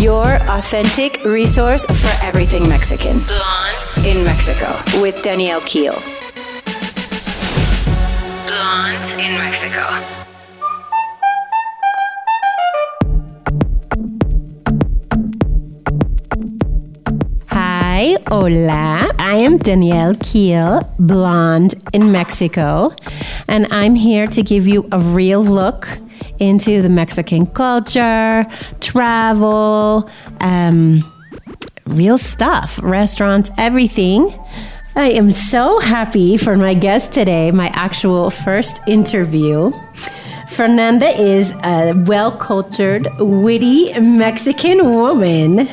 your authentic resource for everything Mexican. Blondes in Mexico with Danielle Keel. Blondes in Mexico. Hi, hola. I am Danielle Keel, blonde in Mexico, and I'm here to give you a real look into the Mexican culture, travel, real stuff, restaurants, everything. I am so happy for my guest today, my actual first interview. Fernanda is a well-cultured, witty Mexican woman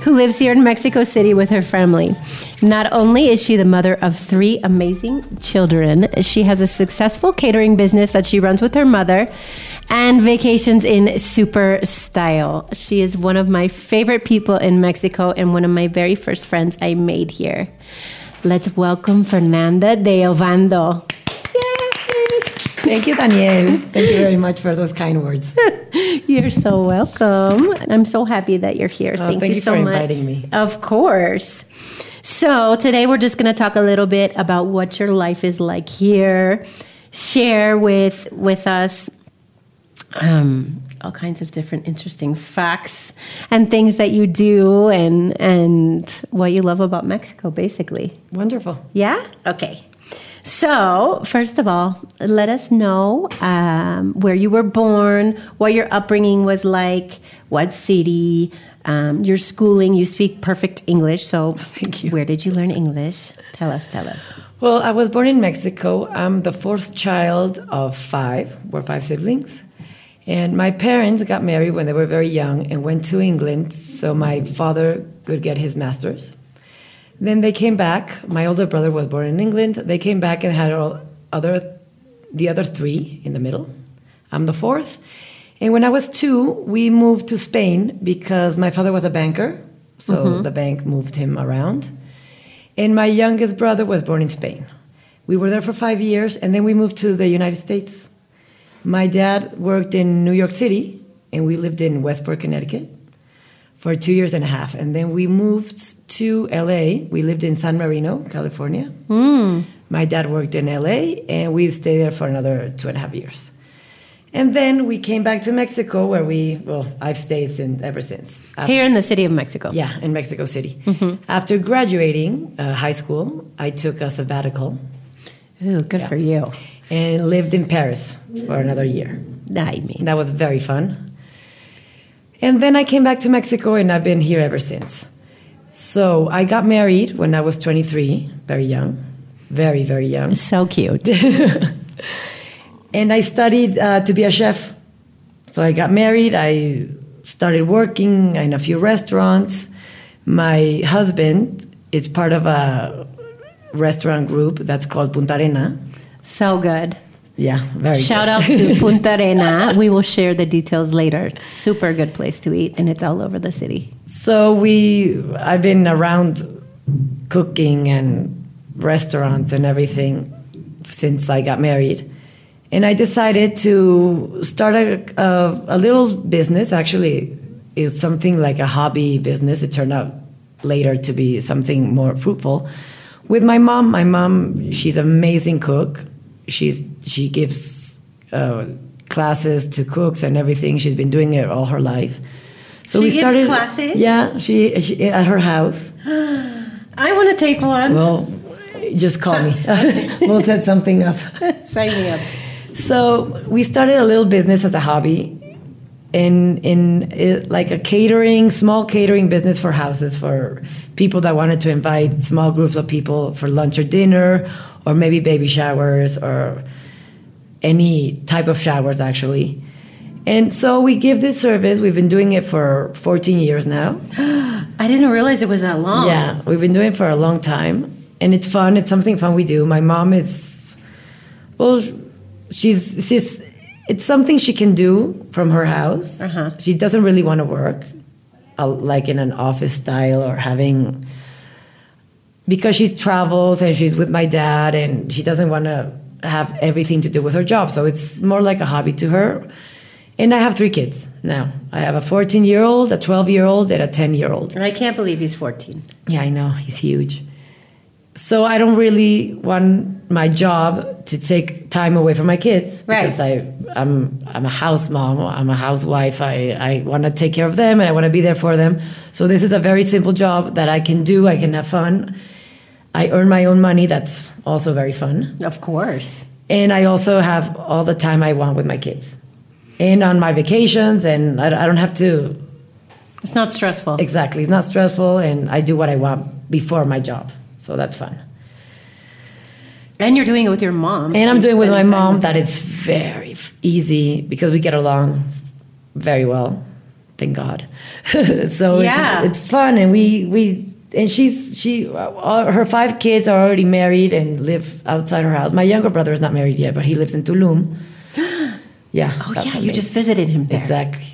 who lives here in Mexico City with her family. Not only is she the mother of 3 amazing children, she has a successful catering business that she runs with her mother and vacations in super style. She is one of my favorite people in Mexico and one of my very first friends I made here. Let's welcome Fernanda D'Ovando. Thank you, Danielle. Thank you very much for those kind words. You're so welcome. I'm so happy that you're here. Thank you so much. Inviting me. Of course. So today we're just going to talk a little bit about what your life is like here. Share with us all kinds of different interesting facts and things that you do and what you love about Mexico, basically. Wonderful. Yeah? Okay. So, first of all, let us know where you were born, what your upbringing was like, what city, your schooling. You speak perfect English, so thank you. Where did you learn English? Tell us. Well, I was born in Mexico. I'm the 4th child of 5. We're 5 siblings. And my parents got married when they were very young and went to England so my father could get his master's. Then they came back. My older brother was born in England. They came back and had the other 3 in the middle. I'm the 4th. And when I was 2, we moved to Spain because my father was a banker. So the bank moved him around. And my youngest brother was born in Spain. We were there for 5 years, and then we moved to the United States. My dad worked in New York City, and we lived in Westport, Connecticut, for 2.5 years. And then we moved to L.A. We lived in San Marino, California. My dad worked in L.A., and we stayed there for another 2.5 years. And then we came back to Mexico, where I've stayed ever since. Here in the city of Mexico. Yeah, in Mexico City. Mm-hmm. After graduating high school, I took a sabbatical. Ooh, good for you. And lived in Paris for another year. That was very fun. And then I came back to Mexico, and I've been here ever since. So I got married when I was 23, very young. Very, very young. So cute. And I studied to be a chef. So I got married. I started working in a few restaurants. My husband is part of a restaurant group that's called Punta Arena. So good. Yeah, very good. Shout out to Punta Arena. We will share the details later. It's a super good place to eat, and it's all over the city. So I've been around cooking and restaurants and everything since I got married. And I decided to start a little business. Actually, it was something like a hobby business. It turned out later to be something more fruitful. With my mom. My mom, she's an amazing cook. She gives classes to cooks and everything. She's been doing it all her life. So we started. She gives classes? Yeah, she at her house. I want to take one. Well, just call me. We'll set something up. Sign me up. So we started a little business as a hobby in like a small catering business for houses, for people that wanted to invite small groups of people for lunch or dinner, or maybe baby showers, or any type of showers, actually. And so we give this service. We've been doing it for 14 years now. I didn't realize it was that long. Yeah, we've been doing it for a long time. And it's fun. It's something fun we do. My mom is, it's something she can do from her house. Uh-huh. She doesn't really want to work, like in an office style or having... Because she travels and she's with my dad, and she doesn't want to have everything to do with her job. So it's more like a hobby to her. And I have three kids now. I have a 14-year-old, a 12-year-old, and a 10-year-old. And I can't believe he's 14. Yeah, I know. He's huge. So I don't really want my job to take time away from my kids. Right. Because I'm a house mom. I'm a housewife. I want to take care of them, and I want to be there for them. So this is a very simple job that I can do. I can have fun. I earn my own money. That's also very fun. Of course. And I also have all the time I want with my kids. And on my vacations, and I don't have to... It's not stressful. Exactly. It's not stressful, and I do what I want before my job. So that's fun. And you're doing it with your mom. And so I'm doing it with my mom. That is very easy because we get along very well. Thank God. So yeah. It's fun, and and her 5 kids are already married and live outside her house. My younger brother is not married yet, but he lives in Tulum. Yeah. Oh, yeah. Amazing. You just visited him there. Exactly.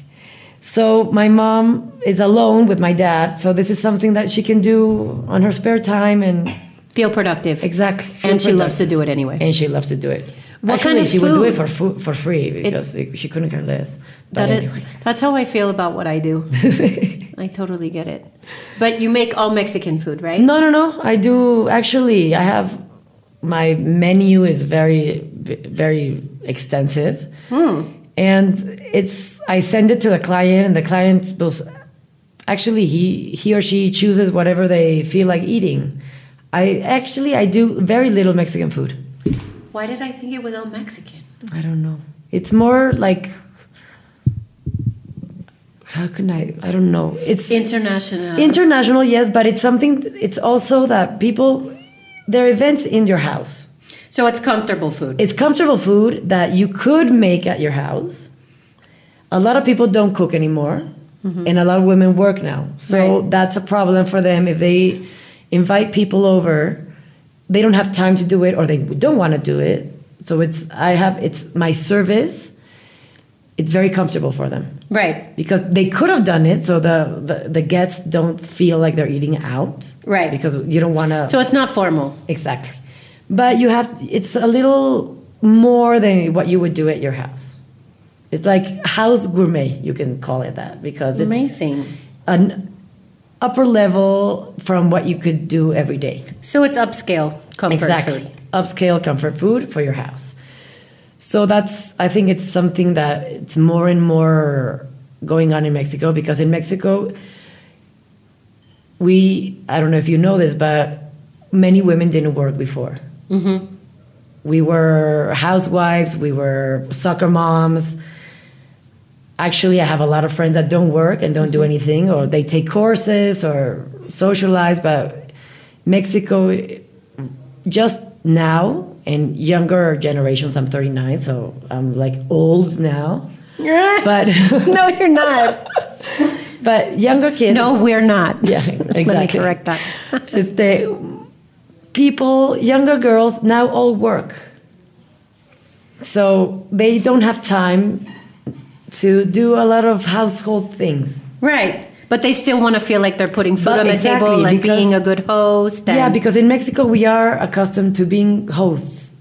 So my mom is alone with my dad. So this is something that she can do on her spare time and feel productive. Exactly. She loves to do it anyway. And she loves to do it. What Actually, kind of she food? Would do it for free because she couldn't care less. But anyway. That's how I feel about what I do. I totally get it. But you make all Mexican food, right? No. I do. Actually, I have my menu is very, very extensive. And I send it to the client, and the client goes, actually he or she chooses whatever they feel like eating. I do very little Mexican food. Why did I think it was all Mexican? I don't know. It's more like, how can I don't know. It's international. International, yes, but it's something, it's also that people, there are events in your house. So it's comfortable food. It's comfortable food that you could make at your house. A lot of people don't cook anymore, and a lot of women work now. So That's a problem for them. If they invite people over, they don't have time to do it, or they don't want to do it. So it's my service. It's very comfortable for them. Right. Because they could have done it, so the guests don't feel like they're eating out. Right. Because you don't want to... So it's not formal. Exactly. But it's a little more than what you would do at your house. It's like house gourmet, you can call it that, because it's amazing. An upper level from what you could do every day. So it's upscale comfort food. Exactly, upscale comfort food for your house. So I think it's something that it's more and more going on in Mexico, because in Mexico, I don't know if you know this, but many women didn't work before. Mm-hmm. We were housewives, we were soccer moms. Actually, I have a lot of friends that don't work and don't do anything, or they take courses or socialize, but Mexico, just now, and younger generations, I'm 39, so I'm like old now. But no, you're not. But younger kids... No, we're not. Yeah, exactly. Let me correct that. People, younger girls, now all work. So they don't have time to do a lot of household things. Right. But they still want to feel like they're putting food on the table, like being a good host. Yeah, because in Mexico, we are accustomed to being hosts.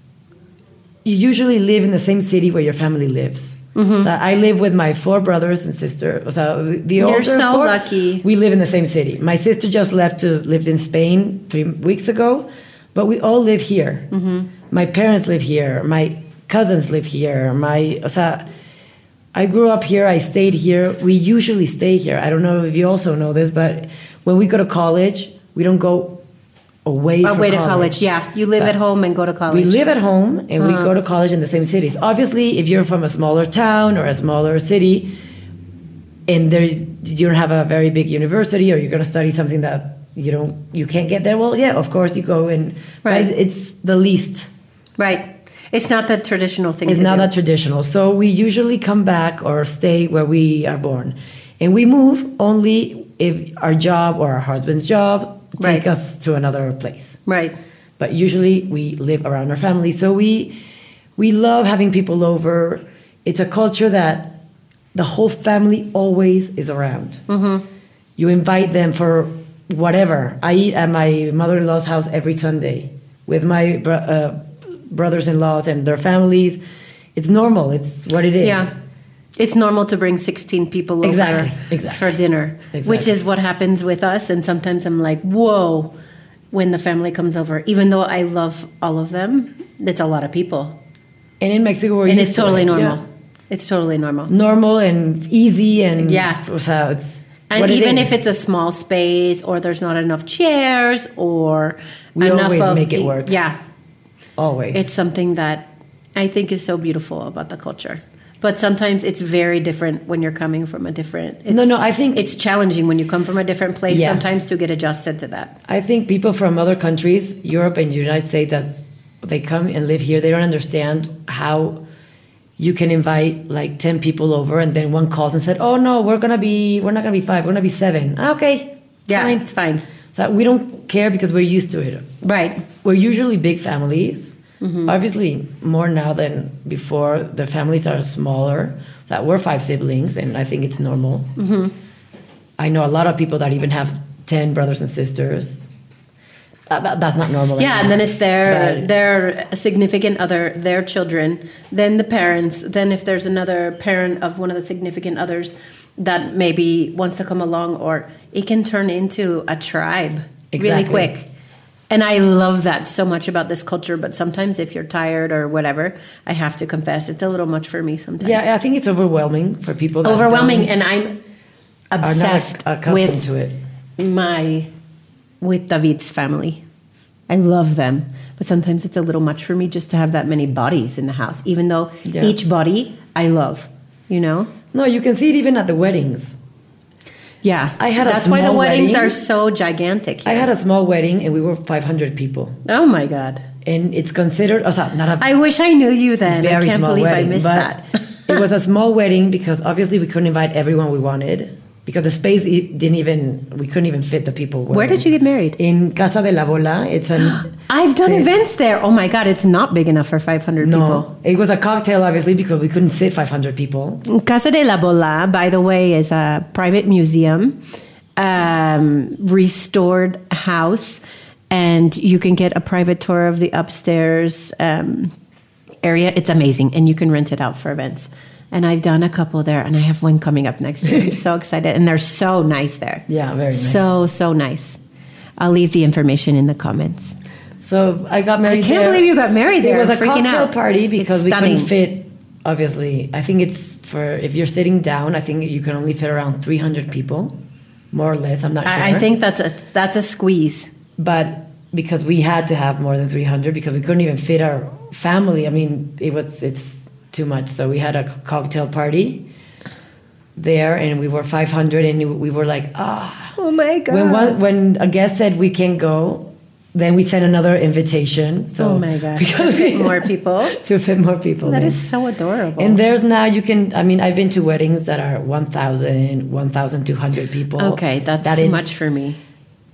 You usually live in the same city where your family lives. Mm-hmm. So I live with my 4 brothers and sister. So the older You're so lucky. We live in the same city. My sister just lived in Spain 3 weeks ago, but we all live here. Mm-hmm. My parents live here. My cousins live here. I grew up here. I stayed here. We usually stay here. I don't know if you also know this, but when we go to college, we don't go away to college. Yeah, you live at home and go to college. We live at home and we go to college in the same cities. Obviously, if you're from a smaller town or a smaller city, and you don't have a very big university, or you're going to study something that you can't get there. Well, yeah, of course you go and right. It's the least. Right. It's not the traditional thing. It's not that traditional. So we usually come back or stay where we are born, and we move only if our job or our husband's job take us to another place. Right. But usually we live around our family. So we love having people over. It's a culture that the whole family always is around. Mm-hmm. You invite them for whatever. I eat at my mother-in-law's house every Sunday with my brothers-in-laws and their families. It's normal. It's what it is. Yeah. it's normal to bring 16 people over for dinner, which is what happens with us. And sometimes I'm like, whoa, when the family comes over, even though I love all of them, that's a lot of people. And in Mexico, we're used to it. Totally normal. Yeah. It's totally normal. Normal and easy and so it's. And even if it's a small space or there's not enough chairs or we always make it work. Yeah. Always. It's something that I think is so beautiful about the culture. But sometimes it's very different when you're coming from a different... I think... It's challenging when you come from a different place sometimes to get adjusted to that. I think people from other countries, Europe and the United States, that they come and live here, they don't understand how you can invite like 10 people over and then one calls and said, oh no, we're not going to be 5, we're going to be 7. Okay, fine. It's fine. So we don't care because we're used to it. Right. We're usually big families. Mm-hmm. Obviously, more now than before, the families are smaller. So we're 5 siblings, and I think it's normal. Mm-hmm. I know a lot of people that even have 10 brothers and sisters. That's not normal. Yeah, anymore. And then it's their significant other, their children, then the parents. Then if there's another parent of one of the significant others that maybe wants to come along, or it can turn into a tribe really quick. And I love that so much about this culture, but sometimes if you're tired or whatever, I have to confess, it's a little much for me sometimes. Yeah, I think it's overwhelming for people. And I'm obsessed with David's family. I love them, but sometimes it's a little much for me just to have that many bodies in the house, even though each body I love, you know? No, you can see it even at the weddings. Yeah, that's why the weddings are so gigantic here. I had a small wedding and we were 500 people. Oh my God. And it's considered, I wish I knew you then. I can't believe I missed that. It was a small wedding because obviously we couldn't invite everyone we wanted because the space we couldn't even fit the people. Where did you get married? In Casa de la Bola. I've done events there. Oh my God, it's not big enough for 500 people. It was a cocktail, obviously, because we couldn't sit 500 people. Casa de la Bola, by the way, is a private museum, restored house, and you can get a private tour of the upstairs area. It's amazing, and you can rent it out for events. And I've done a couple there, and I have one coming up next year. I'm so excited. And they're so nice there. Yeah, very nice. So nice. I'll leave the information in the comments. So I got married there. I can't believe you got married there. It was a cocktail party because we couldn't fit, obviously. I think it's if you're sitting down, I think you can only fit around 300 people, more or less. I'm not sure. I think that's a squeeze. But because we had to have more than 300 because we couldn't even fit our family. I mean, it's too much. So we had a cocktail party there and we were 500 and we were like, oh my God. When a guest said we can't go, then we sent another invitation. So oh my God. To fit more people. That is so adorable. And there's now I've been to weddings that are 1,000, 1,200 people. Okay, that's too much for me.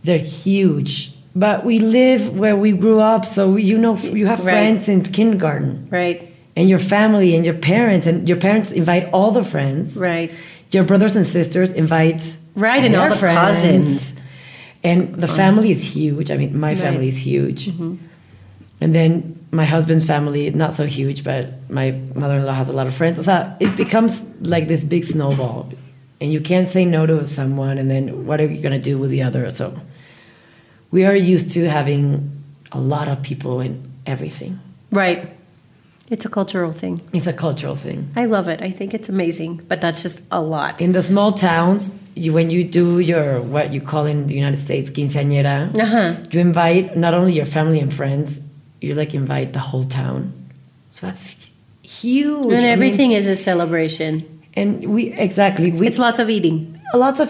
They're huge. But we live where we grew up, so you have friends since kindergarten. Right. And your family and your parents invite all the friends. Right. Your brothers and sisters invite and all the cousins. And the family is huge. I mean, my family is huge. Mm-hmm. And then my husband's family, not so huge, but my mother-in-law has a lot of friends. So it becomes like this big snowball. And you can't say no to someone, and then what are you going to do with the other? So we are used to having a lot of people in everything. Right. It's a cultural thing. I love it. I think it's amazing, but that's just a lot. In the small towns, when you do your, what you call in the United States, quinceañera, you invite not only your family and friends, you invite the whole town. So that's huge. And everything is a celebration. And it's lots of eating. Lots of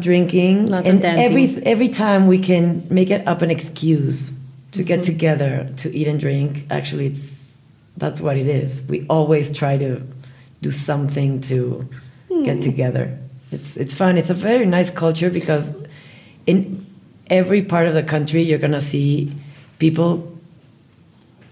drinking. Lots of dancing. Every time we can make it up an excuse to get together, to eat and drink. Actually, that's what it is. We always try to do something to get together. It's fun. It's a very nice culture because in every part of the country, you're going to see people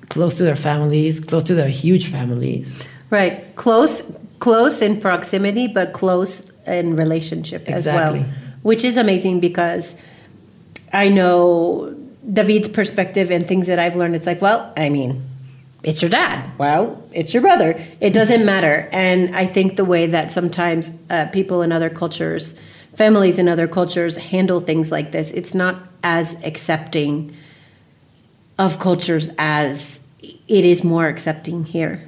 close to their families, close to their huge families. Right. Close in proximity, but close in relationship as well. Which is amazing because I know David's perspective and things that I've learned. It's like, well, I mean... it's your dad. Well, it's your brother. It doesn't matter. And I think the way that sometimes people in other cultures, families in other cultures handle things like this, it's not as accepting of cultures as it is more accepting here.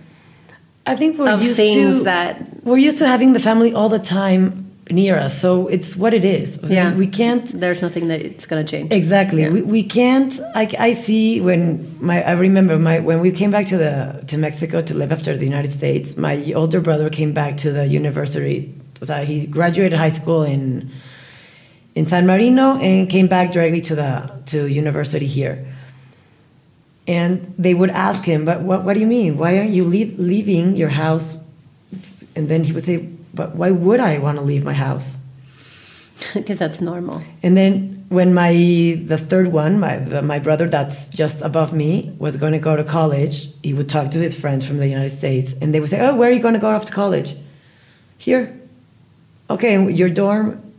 I think we're used to having the family all the time near us, so it's what it is. Yeah. We can't... There's nothing that it's going to change. Exactly. Yeah. We can't... I see when... when we came back to Mexico to live after the United States, my older brother came back to the university. He graduated high school in San Marino and came back directly to university here. And they would ask him, but what do you mean? Why aren't you leaving your house? And then he would say, but why would I want to leave my house? Because that's normal. And then when the third one, my brother that's just above me, was going to go to college, he would talk to his friends from the United States. And they would say, oh, where are you going to go off to college? Here. Okay, your dorm?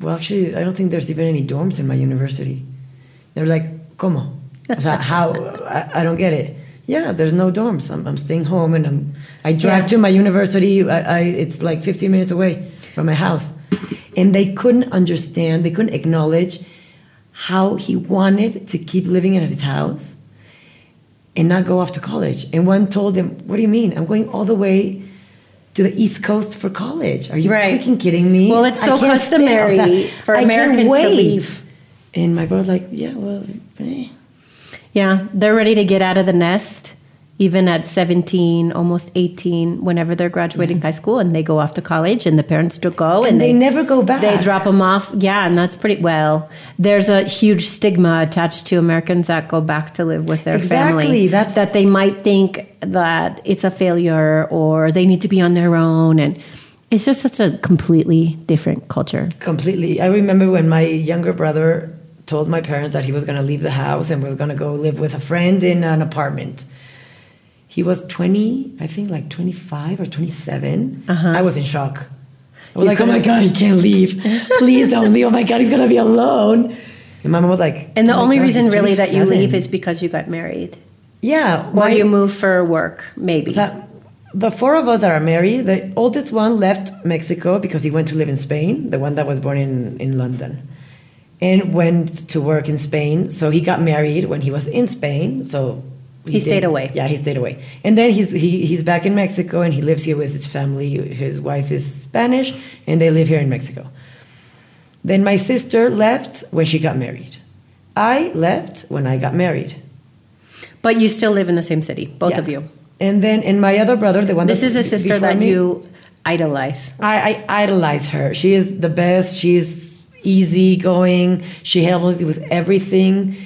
Well, actually, I don't think there's even any dorms in my university. They're like, ¿cómo? How? I don't get it. Yeah, there's no dorms. I'm staying home and I drive to my university. It's like 15 minutes away from my house. And they couldn't understand, they couldn't acknowledge how he wanted to keep living at his house and not go off to college. And one told him, what do you mean? I'm going all the way to the East Coast for college. Are you freaking kidding me? Well, it's so customary for Americans to leave. And my brother's like, yeah, well... Yeah, they're ready to get out of the nest, even at 17, almost 18, whenever they're graduating high school, and they go off to college, and the parents do go. And they never go back. They drop them off. Yeah, and that's there's a huge stigma attached to Americans that go back to live with their family. Exactly. That they might think that it's a failure or they need to be on their own. And it's just such a completely different culture. Completely. I remember when my younger brother... told my parents that he was going to leave the house and was going to go live with a friend in an apartment. He was 25 or 27. Uh-huh. I was in shock. I was like, oh my God, he can't leave. Please don't leave. Oh my God, he's going to be alone. And my mom was like... And the only reason really that you leave is because you got married. Yeah. Or you move for work, maybe. So the four of us are married. The oldest one left Mexico because he went to live in Spain, the one that was born in London. And went to work in Spain. So he got married when he was in Spain. So he stayed away. Yeah, he stayed away. And then he's back in Mexico and he lives here with his family. His wife is Spanish and they live here in Mexico. Then my sister left when she got married. I left when I got married. But you still live in the same city, both of you. And then my other brother, the one this is a sister that you idolize. I idolize her. She is the best. She's easy going. She helps me with everything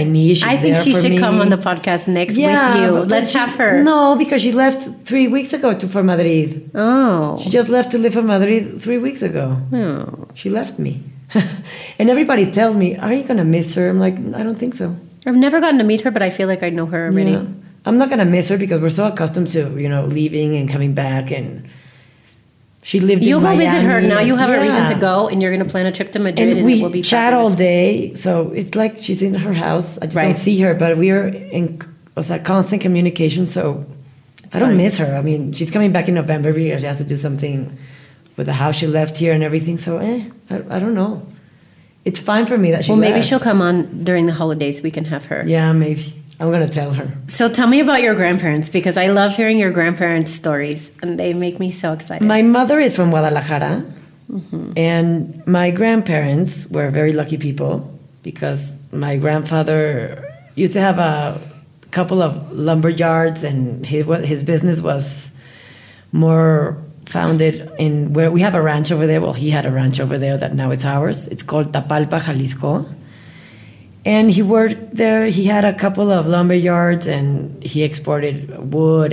I need. She's I think there she for should me. Come on the podcast next with you. Let's have her. No, because she left 3 weeks ago for Madrid. Oh. She just left to live for Madrid 3 weeks ago. Oh. She left me. And everybody tells me, are you going to miss her? I'm like, I don't think so. I've never gotten to meet her, but I feel like I know her already. Yeah. I'm not going to miss her because we're so accustomed to, leaving and coming back and... She lived in Miami. You'll go visit her. Now you have a reason to go, and you're going to plan a trip to Madrid, and it will be fabulous. We chat all day, so it's like she's in her house. I just don't see her, but we are in constant communication, so I don't miss her. I mean, she's coming back in November because she has to do something with the house she left here and everything, so I don't know. It's fine for me that she left. Well, maybe she'll come on during the holidays. We can have her. Yeah, maybe. I'm going to tell her. So tell me about your grandparents, because I love hearing your grandparents' stories, and they make me so excited. My mother is from Guadalajara, and my grandparents were very lucky people, because my grandfather used to have a couple of lumber yards, and his business was more founded in where we have a ranch over there. Well, he had a ranch over there that now it's ours. It's called Tapalpa, Jalisco. And he worked there. He had a couple of lumber yards, and he exported wood.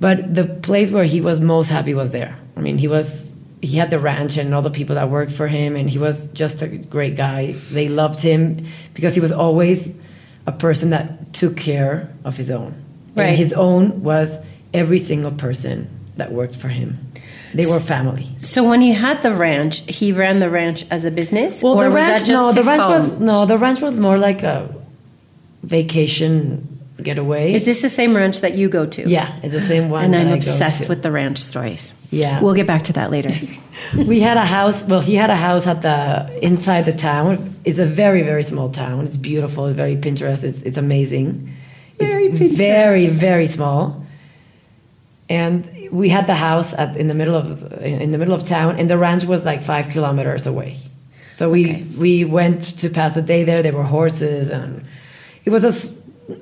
But the place where he was most happy was there. I mean, he had the ranch and all the people that worked for him, and he was just a great guy. They loved him because he was always a person that took care of his own. Right. And his own was every single person that worked for him. They were family. So when he had the ranch, he ran the ranch as a business? Well, the ranch was more like a vacation get away. Is this the same ranch that you go to? Yeah, it's the same one. And I'm obsessed with the ranch stories. Yeah. We'll get back to that later. We had a house. Well, he had a house at the inside the town. It's a very, very small town. It's beautiful. It's very Pinterest. It's amazing. It's very, very small. And we had the house in the middle of town, and the ranch was like 5 kilometers away. So we went to pass the day there. There were horses, and it was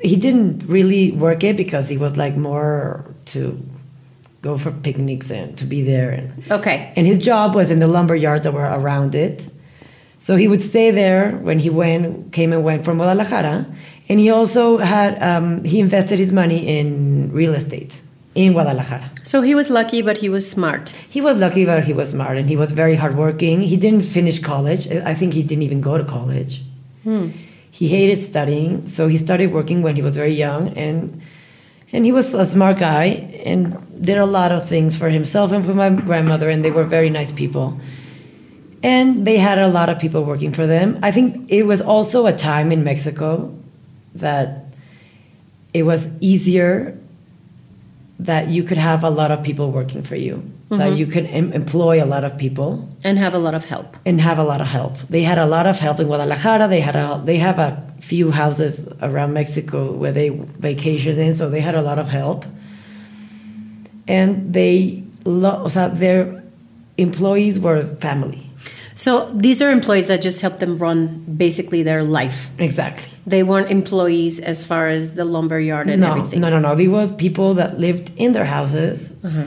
he didn't really work it because he was like more to go for picnics and to be there. And his job was in the lumber yards that were around it. So he would stay there when he came and went from Guadalajara, and he also had he invested his money in real estate in Guadalajara. So he was lucky, but he was smart. He was lucky, but he was smart, and he was very hardworking. He didn't finish college. I think he didn't even go to college. He hated studying, so he started working when he was very young, and he was a smart guy and did a lot of things for himself and for my grandmother, and they were very nice people. And they had a lot of people working for them. I think it was also a time in Mexico that it was easier that you could have a lot of people working for you. Mm-hmm. So you could employ a lot of people. And have a lot of help. They had a lot of help in Guadalajara. They have a few houses around Mexico where they vacationed in, so they had a lot of help. And their employees were family. So these are employees that just helped them run basically their life. Exactly. They weren't employees as far as the lumber yard and everything. No. They were people that lived in their houses. Uh-huh.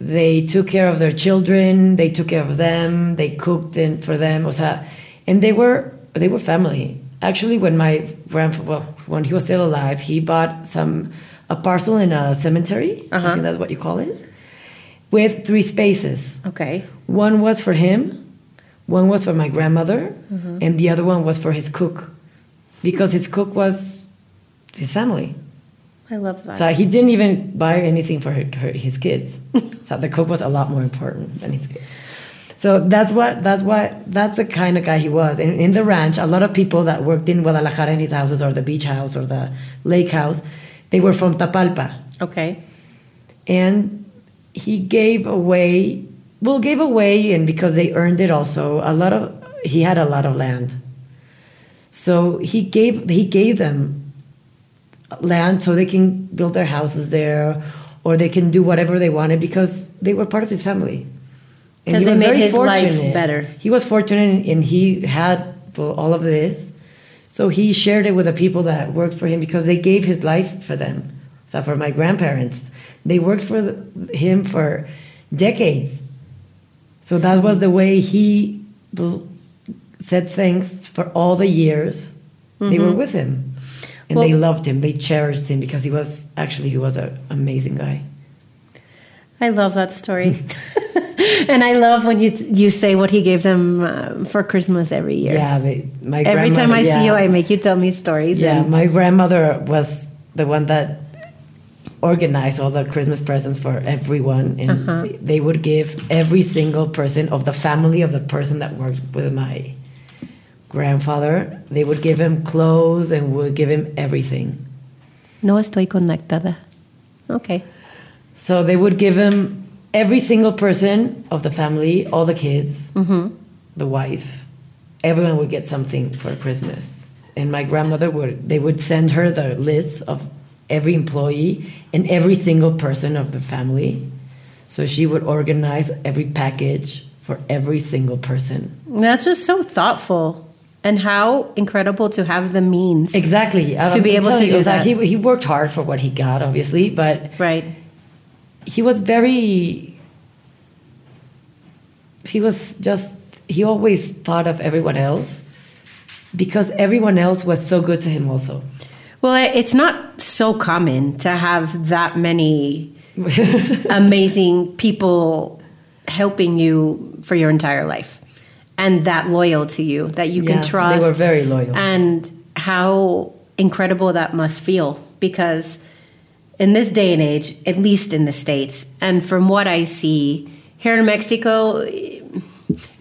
They took care of their children. They took care of them. They cooked for them. And they were family. Actually, when my grandfather, when he was still alive, he bought a parcel in a cemetery. Uh-huh. I think that's what you call it. With 3 spaces. Okay. One was for him. One was for my grandmother, mm-hmm. and the other one was for his cook, because his cook was his family. I love that. So he didn't even buy anything for his kids. So the cook was a lot more important than his kids. So that's the kind of guy he was. And in the ranch, a lot of people that worked in Guadalajara in his houses, or the beach house, or the lake house, they were from Tapalpa. Okay. And he gave away, and because they earned it also, he had a lot of land. So he gave them land so they can build their houses there, or they can do whatever they wanted, because they were part of his family. Because they made his life better. He was fortunate, and he had all of this. So he shared it with the people that worked for him, because they gave his life for them. So for my grandparents, they worked for him for decades. So that was the way he said thanks for all the years mm-hmm. they were with him. And they loved him. They cherished him, because he was an amazing guy. I love that story. And I love when you say what he gave them for Christmas every year. Yeah, my grandmother. Every time I see you, I make you tell me stories. Yeah, my grandmother was the one that organize all the Christmas presents for everyone, and uh-huh. they would give every single person of the family of the person that worked with my grandfather. They would give him clothes and would give him everything. No estoy conectada. Okay. So they would give him every single person of the family, all the kids, mm-hmm. the wife. Everyone would get something for Christmas. And my grandmother would send her the list of every employee and every single person of the family. So she would organize every package for every single person. That's just so thoughtful. And how incredible to have the means. Exactly. To be able to do that. He worked hard for what he got, obviously, but right. He always thought of everyone else, because everyone else was so good to him also. Well, it's not so common to have that many amazing people helping you for your entire life, and that loyal to you, that you can trust. They were very loyal. And how incredible that must feel, because in this day and age, at least in the States, and from what I see here in Mexico,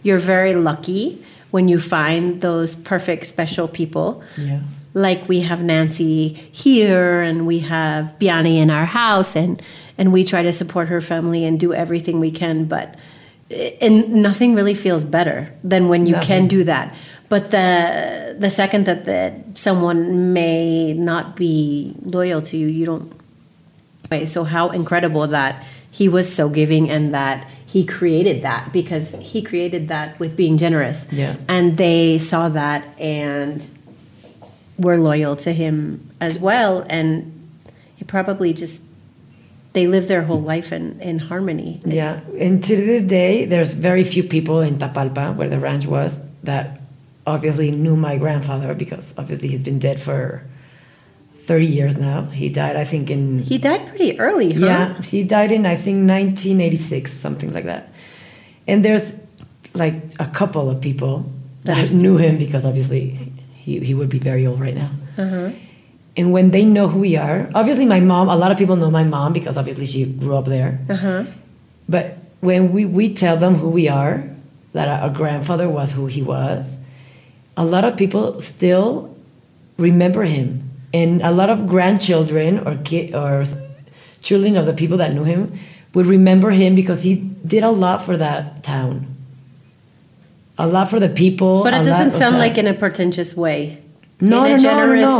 you're very lucky when you find those perfect, special people. Yeah. like we have Nancy here and we have Biani in our house, and we try to support her family and do everything we can. And nothing really feels better than when you can do that. But the second that someone may not be loyal to you, you don't. So how incredible that he was so giving, and that he created that, because he created that with being generous. Yeah. And they saw that and were loyal to him as well. And he probably just, they live their whole life in harmony. Yeah. And to this day, there's very few people in Tapalpa, where the ranch was, that obviously knew my grandfather, because obviously he's been dead for 30 years now. He died, I think, in... He died pretty early, huh? Yeah, he died in, I think, 1986, something like that. And there's, like, a couple of people that knew him, because obviously he would be very old right now. Uh-huh. And when they know who we are... Obviously, my mom... A lot of people know my mom, because obviously she grew up there. Uh-huh. But when we tell them who we are, that our grandfather was who he was... A lot of people still remember him, and a lot of grandchildren or children of the people that knew him would remember him, because he did a lot for that town, a lot for the people. But it doesn't sound like in a pretentious way. No,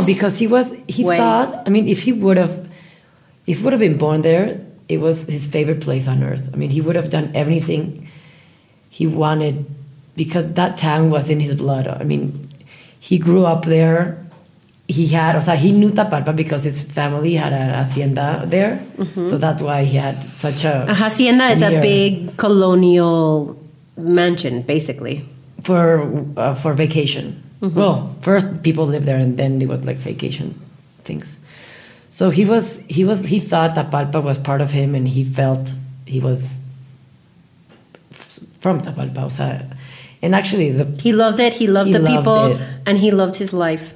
because he thought. I mean, if he would have been born there, it was his favorite place on earth. I mean, he would have done everything he wanted, because that town was in his blood. I mean, he grew up there. He knew Tapalpa because his family had a hacienda there. Mm-hmm. So that's why he had such a... A hacienda is a big colonial mansion, basically. For vacation. Mm-hmm. Well, first people lived there, and then it was like vacation things. So he thought Tapalpa was part of him, and he felt he was from Tapalpa. And actually, he loved it. He loved the people, and he loved his life.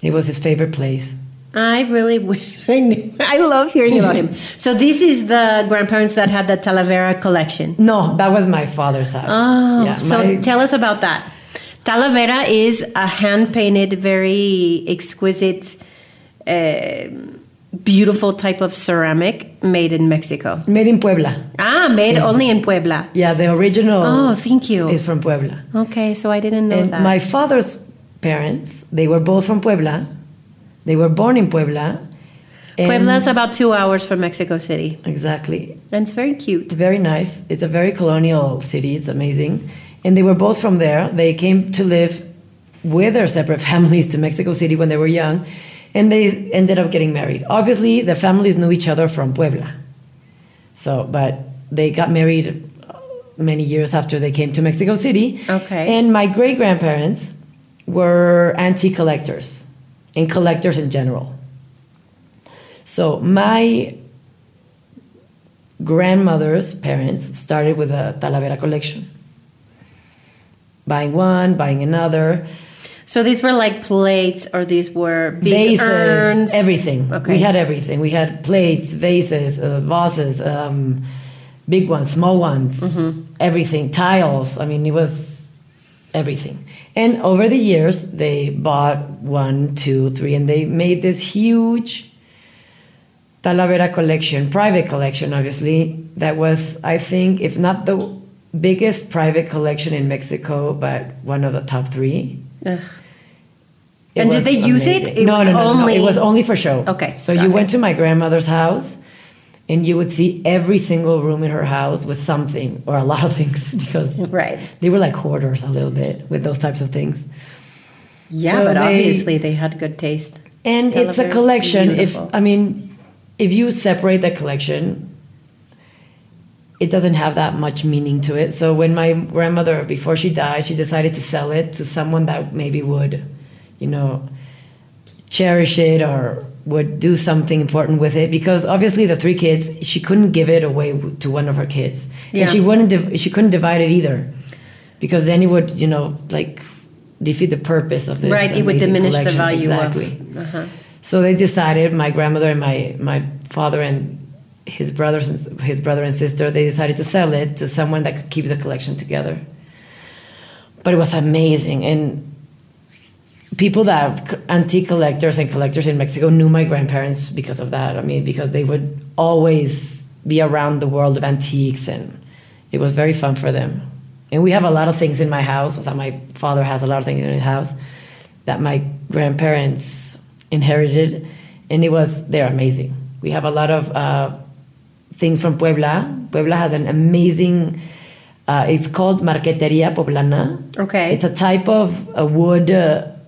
It was his favorite place. I really wish I knew. I love hearing about him. So this is the grandparents that had the Talavera collection. No, that was my father's side. Oh, yeah, so tell us about that. Talavera is a hand-painted, very exquisite, beautiful type of ceramic made in Mexico. Made in Puebla. Only in Puebla. Yeah, the original is from Puebla. Okay, so I didn't know that. My father's parents, they were both from Puebla. They were born in Puebla. Puebla's about 2 hours from Mexico City. Exactly. And it's very cute. It's very nice. It's a very colonial city. It's amazing. And they were both from there. They came to live with their separate families to Mexico City when they were young. And they ended up getting married. Obviously, the families knew each other from Puebla. So, but they got married many years after they came to Mexico City. Okay. And my great-grandparents were antique collectors and collectors in general. So my grandmother's parents started with a Talavera collection. Buying one, buying another. So these were like plates, or these were big urns? Vases, everything. Okay. We had everything. We had plates, vases, big ones, small ones, everything, tiles. I mean, it was everything. And over the years, they bought 1, 2, 3, and they made this huge Talavera collection, private collection, obviously, that was, I think, if not the biggest private collection in Mexico, but one of the top 3. And did they use it? No. It was only for show. Okay. So you went to my grandmother's house, and you would see every single room in her house with something, or a lot of things, because they were like hoarders a little bit with those types of things. Yeah, so but obviously they had good taste. And Talavera's, it's a collection. If you separate the collection, it doesn't have that much meaning to it. So when my grandmother, before she died, she decided to sell it to someone that maybe would, cherish it or would do something important with it. Because obviously the 3 kids, she couldn't give it away to one of her kids. Yeah. And she couldn't divide it either. Because then it would, defeat the purpose of this. Right, it would diminish collection. The value of... Uh-huh. So they decided, my grandmother and my father and his brother and sister, they decided to sell it to someone that could keep the collection together. But it was amazing. And people that antique collectors and collectors in Mexico knew my grandparents because of that. I mean, because they would always be around the world of antiques, and it was very fun for them. And we have a lot of things in my house. So my father has a lot of things in his house that my grandparents inherited, and they're amazing. We have a lot of things from Puebla. Puebla has an amazing, it's called Marquetería Poblana. Okay. It's a type of wood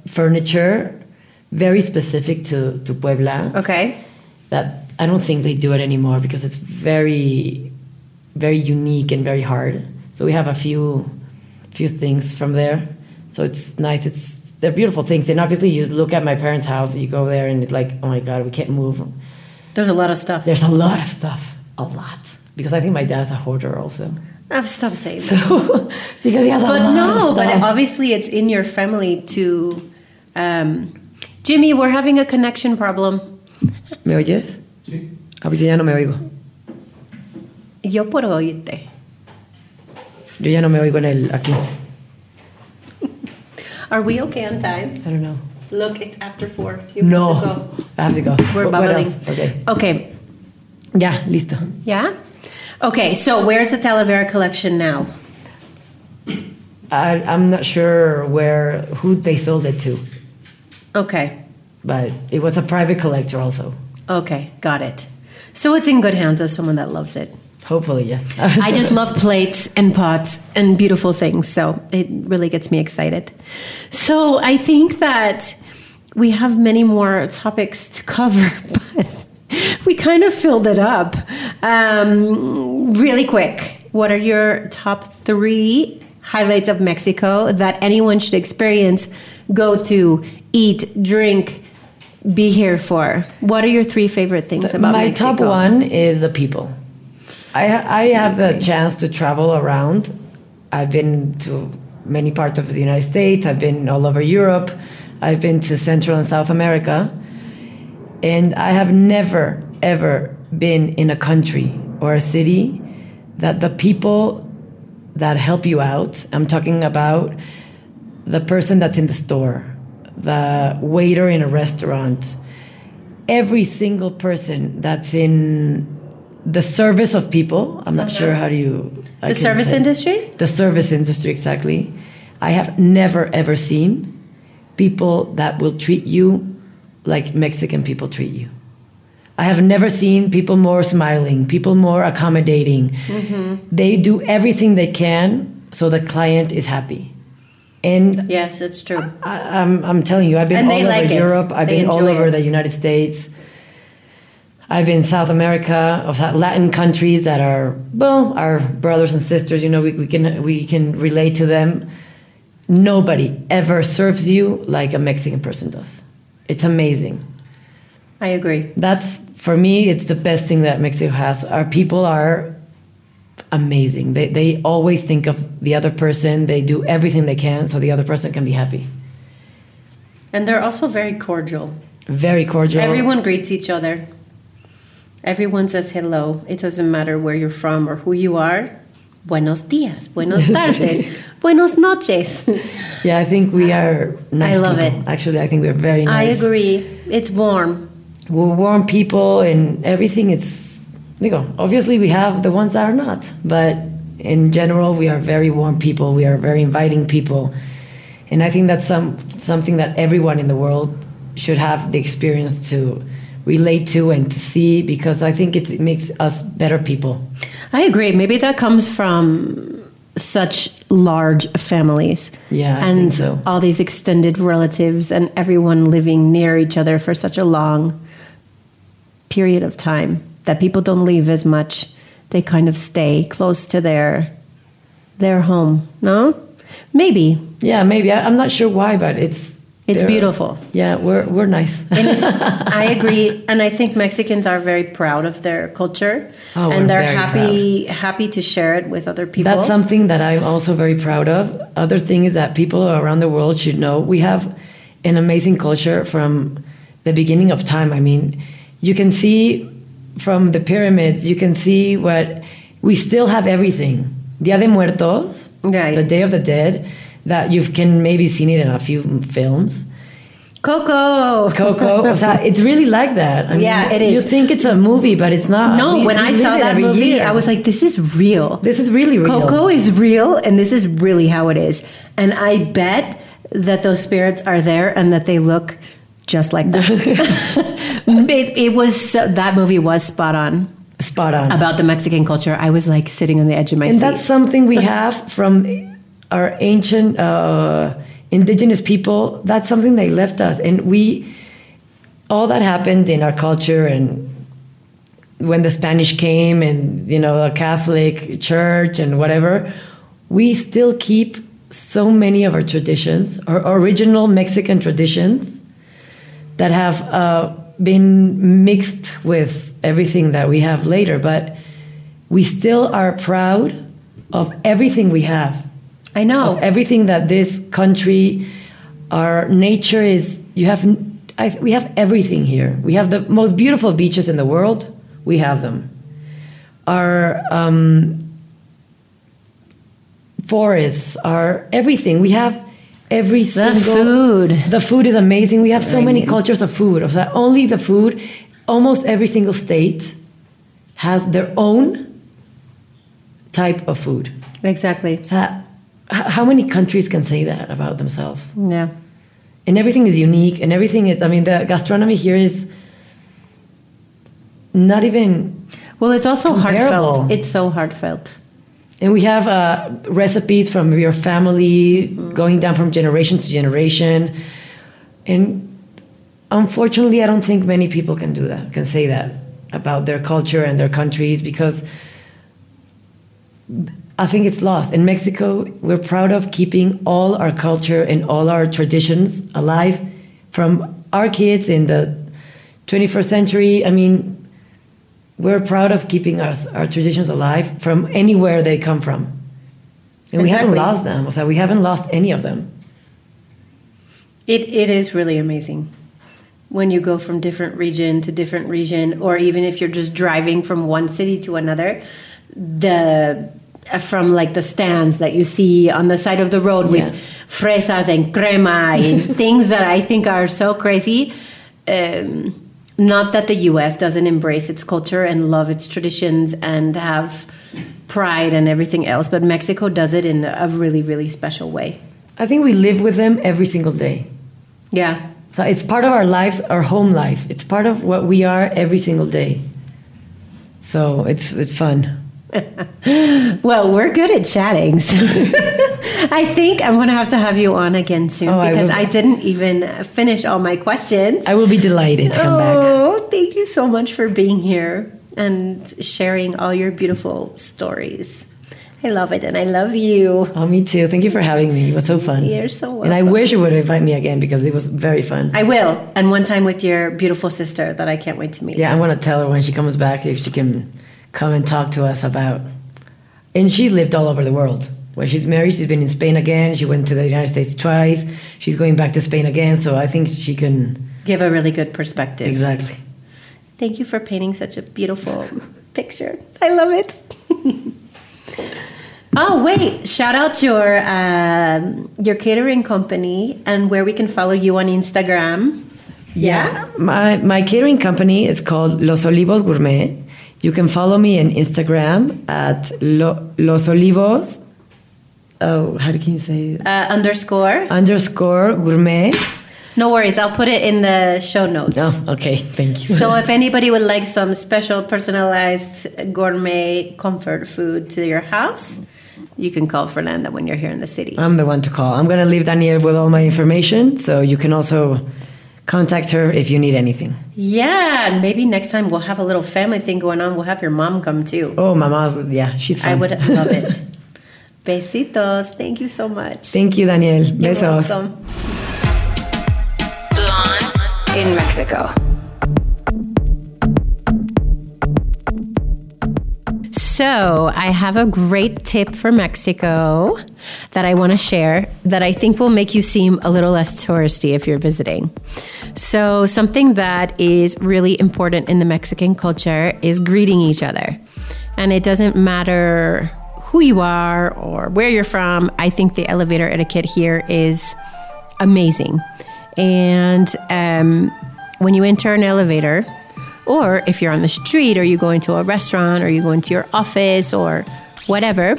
furniture, very specific to Puebla. Okay. That I don't think they do it anymore because it's very, very unique and very hard. So we have a few things from there. So it's nice. They're beautiful things. And obviously you look at my parents' house, you go there and it's like, oh my God, we can't move. There's a lot of stuff. A lot. Because I think my dad's a hoarder also. Stop saying that. Because he has a lot of stuff. But obviously it's in your family to... Jimmy, we're having a connection problem. ¿Me oyes? Sí. Yo ya no me oigo. Yo puedo oírte. Yo ya no me oigo en el aquí. Are we okay on time? I don't know. Look, it's after 4. You have to go. I have to go. We're bubbling. Okay. Yeah, listo. Yeah? Okay, so where's the Talavera collection now? I'm not sure who they sold it to. Okay. But it was a private collector also. Okay, got it. So it's in good hands of someone that loves it. Hopefully, yes. I just love plates and pots and beautiful things, so it really gets me excited. So I think that we have many more topics to cover, but we kind of filled it up. Really quick, what are your top 3 highlights of Mexico that anyone should experience, go to, eat, drink, be here for? What are your 3 favorite things about Mexico? My top 1 is the people. I have the chance to travel around. I've been to many parts of the United States. I've been all over Europe. I've been to Central and South America. And I have never, ever been in a country or a city that the people that help you out, I'm talking about the person that's in the store, the waiter in a restaurant, every single person that's in the service of people. I'm not sure how do you... The service industry? The service industry, exactly. I have never, ever seen people that will treat you like Mexican people treat you. I have never seen people more smiling, people more accommodating. Mm-hmm. They do everything they can so the client is happy. And yes, it's true. I'm telling you, I've been all over Europe. I've been all over the United States. I've been South America, or Latin countries that are, well, our brothers and sisters, you know, we can relate to them. Nobody ever serves you like a Mexican person does. It's amazing. I agree. That's, for me, it's the best thing that Mexico has. Our people are amazing. They always think of the other person. They do everything they can so the other person can be happy. And they're also very cordial. Very cordial. Everyone greets each other. Everyone says hello. It doesn't matter where you're from or who you are. Buenos días, buenos tardes, buenos noches. Yeah, I think we are nice people. I love it. Actually, I think we're very nice. I agree. It's warm. We're warm people and everything. Obviously, we have the ones that are not. But in general, we are very warm people. We are very inviting people. And I think that's something that everyone in the world should have the experience to relate to and to see, because I think it makes us better people. I agree. Maybe that comes from such large families. Yeah, I think so. All these extended relatives and everyone living near each other for such a long period of time that people don't leave as much. They kind of stay close to their home. No? Maybe. Yeah, maybe. I'm not sure why, but it's beautiful. Yeah, we're nice. I agree, and I think Mexicans are very proud of their culture, and they're happy to share it with other people. That's something that I'm also very proud of. Other thing is that people around the world should know we have an amazing culture from the beginning of time. I mean, you can see from the pyramids, you can see what we still have everything. Día de Muertos, right. The Day of the Dead. That you can maybe seen it in a few films. Coco. O sea, it's really like that. I mean, yeah, it is. You think it's a movie, but it's not. No, I mean, when I saw that movie, I was like, this is real. This is really real. Coco is real, and this is really how it is. And I bet that those spirits are there and that they look just like that. That movie was spot on. About the Mexican culture. I was like sitting on the edge of my seat. And that's something we have from our ancient... indigenous people, that's something they left us. And all that happened in our culture, and when the Spanish came and, the Catholic church and whatever, we still keep so many of our traditions, our original Mexican traditions that have been mixed with everything that we have later. But we still are proud of everything we have. I know. Of everything that this country, our nature is, we have everything here. We have the most beautiful beaches in the world. We have them. Our forests, our everything. We have food. The food is amazing. We have so many cultures of food. Only the food, almost every single state has their own type of food. Exactly. How many countries can say that about themselves? Yeah. And everything is unique, and everything is... I mean, the gastronomy here is not even... Well, it's also comparable. Heartfelt. It's so heartfelt. And we have recipes from your family going down from generation to generation. And unfortunately, I don't think many people can say that about their culture and their countries, because... I think it's lost. In Mexico, we're proud of keeping all our culture and all our traditions alive from our kids in the 21st century. I mean, we're proud of keeping our traditions alive from anywhere they come from. And we haven't lost them. So we haven't lost any of them. It is really amazing when you go from different region to different region, or even if you're just driving from one city to another, from like the stands that you see on the side of the road with fresas and crema and things that I think are so crazy. Not that the U.S. doesn't embrace its culture and love its traditions and have pride and everything else, but Mexico does it in a really, really special way. I think we live with them every single day. Yeah. So it's part of our lives, our home life. It's part of what we are every single day. So it's fun. Well, we're good at chatting. So I think I'm going to have you on again soon, because I didn't even finish all my questions. I will be delighted to come back. Oh, thank you so much for being here and sharing all your beautiful stories. I love it, and I love you. Oh, me too. Thank you for having me. It was so fun. You're so welcome. And I wish you would invite me again, because it was very fun. I will. And one time with your beautiful sister that I can't wait to meet. Yeah, I want to tell her when she comes back if she can... come and talk to us about... And she's lived all over the world. When she's married, she's been in Spain again. She went to the United States twice. She's going back to Spain again. So I think she can... give a really good perspective. Exactly. Thank you for painting such a beautiful picture. I love it. Oh, wait. Shout out your catering company and where we can follow you on Instagram. Yeah. My catering company is called Los Olivos Gourmet. You can follow me on Instagram at Los Olivos. Oh, how can you say it? Underscore gourmet. No worries. I'll put it in the show notes. Oh, okay. Thank you. So if anybody would like some special personalized gourmet comfort food to your house, you can call Fernanda when you're here in the city. I'm the one to call. I'm going to leave Danielle with all my information. So you can also... contact her if you need anything. Yeah, and maybe next time we'll have a little family thing going on. We'll have your mom come too. Oh, my mom's, she's fun. I would love it. Besitos. Thank you so much. Thank you, Danielle. You're besos. Welcome. Blondes in Mexico. So I have a great tip for Mexico that I want to share that I think will make you seem a little less touristy if you're visiting. So something that is really important in the Mexican culture is greeting each other. And it doesn't matter who you are or where you're from. I think the elevator etiquette here is amazing. And when you enter an elevator, or if you're on the street, or you go into a restaurant, or you go into your office, or whatever,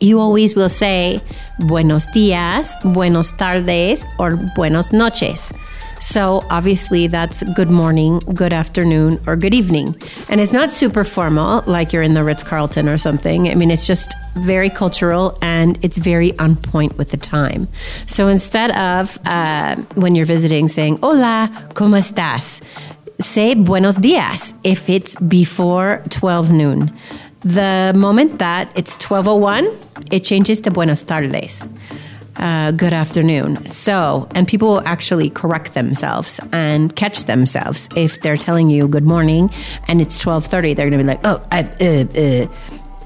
you always will say, buenos días, buenos tardes, or buenos noches. So obviously that's good morning, good afternoon, or good evening. And it's not super formal, like you're in the Ritz-Carlton or something. I mean, it's just very cultural, and it's very on point with the time. So instead of, when you're visiting, saying, hola, ¿cómo estás? Say buenos días if it's before 12 noon. The moment that it's 12:01, it changes to buenos tardes, good afternoon. So, and people will actually correct themselves and catch themselves. If they're telling you good morning and it's 12:30, they're going to be like, oh,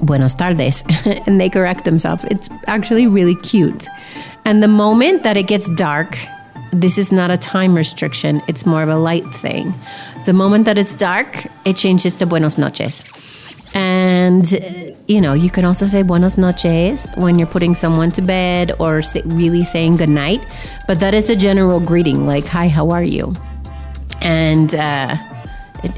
buenos tardes. And they correct themselves. It's actually really cute. And the moment that it gets dark, this is not a time restriction. It's more of a light thing. The moment that it's dark, it changes to buenos noches. And, you know, you can also say buenos noches when you're putting someone to bed, or really saying good night. But that is a general greeting, like, hi, how are you? And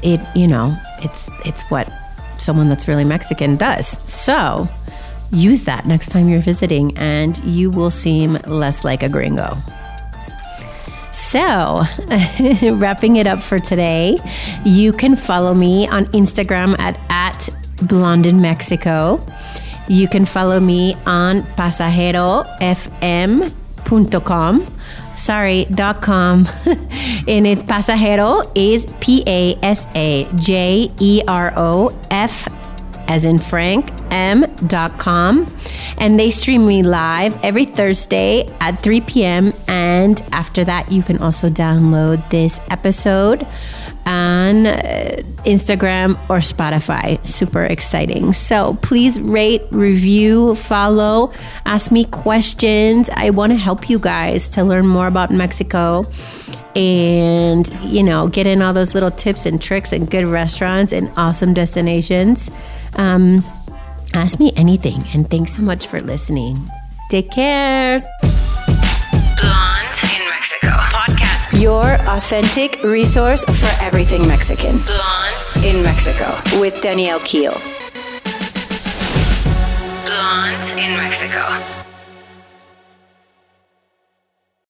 it's what someone that's really Mexican does. So use that next time you're visiting, and you will seem less like a gringo. So, wrapping it up for today, you can follow me on Instagram at @blondinmexico. You can follow me on pasajerofm.com. .com. And it, pasajero is PASAJEROF as in Frank, m.com. And they stream me live every Thursday at 3 p.m. And after that, you can also download this episode on Instagram or Spotify. Super exciting. So please rate, review, follow, ask me questions. I want to help you guys to learn more about Mexico and, you know, get in all those little tips and tricks and good restaurants and awesome destinations. Ask me anything, and thanks so much for listening. Take care. Blonde in Mexico podcast, your authentic resource for everything Mexican. Blonde in Mexico with Danielle Keel. Blonde in Mexico.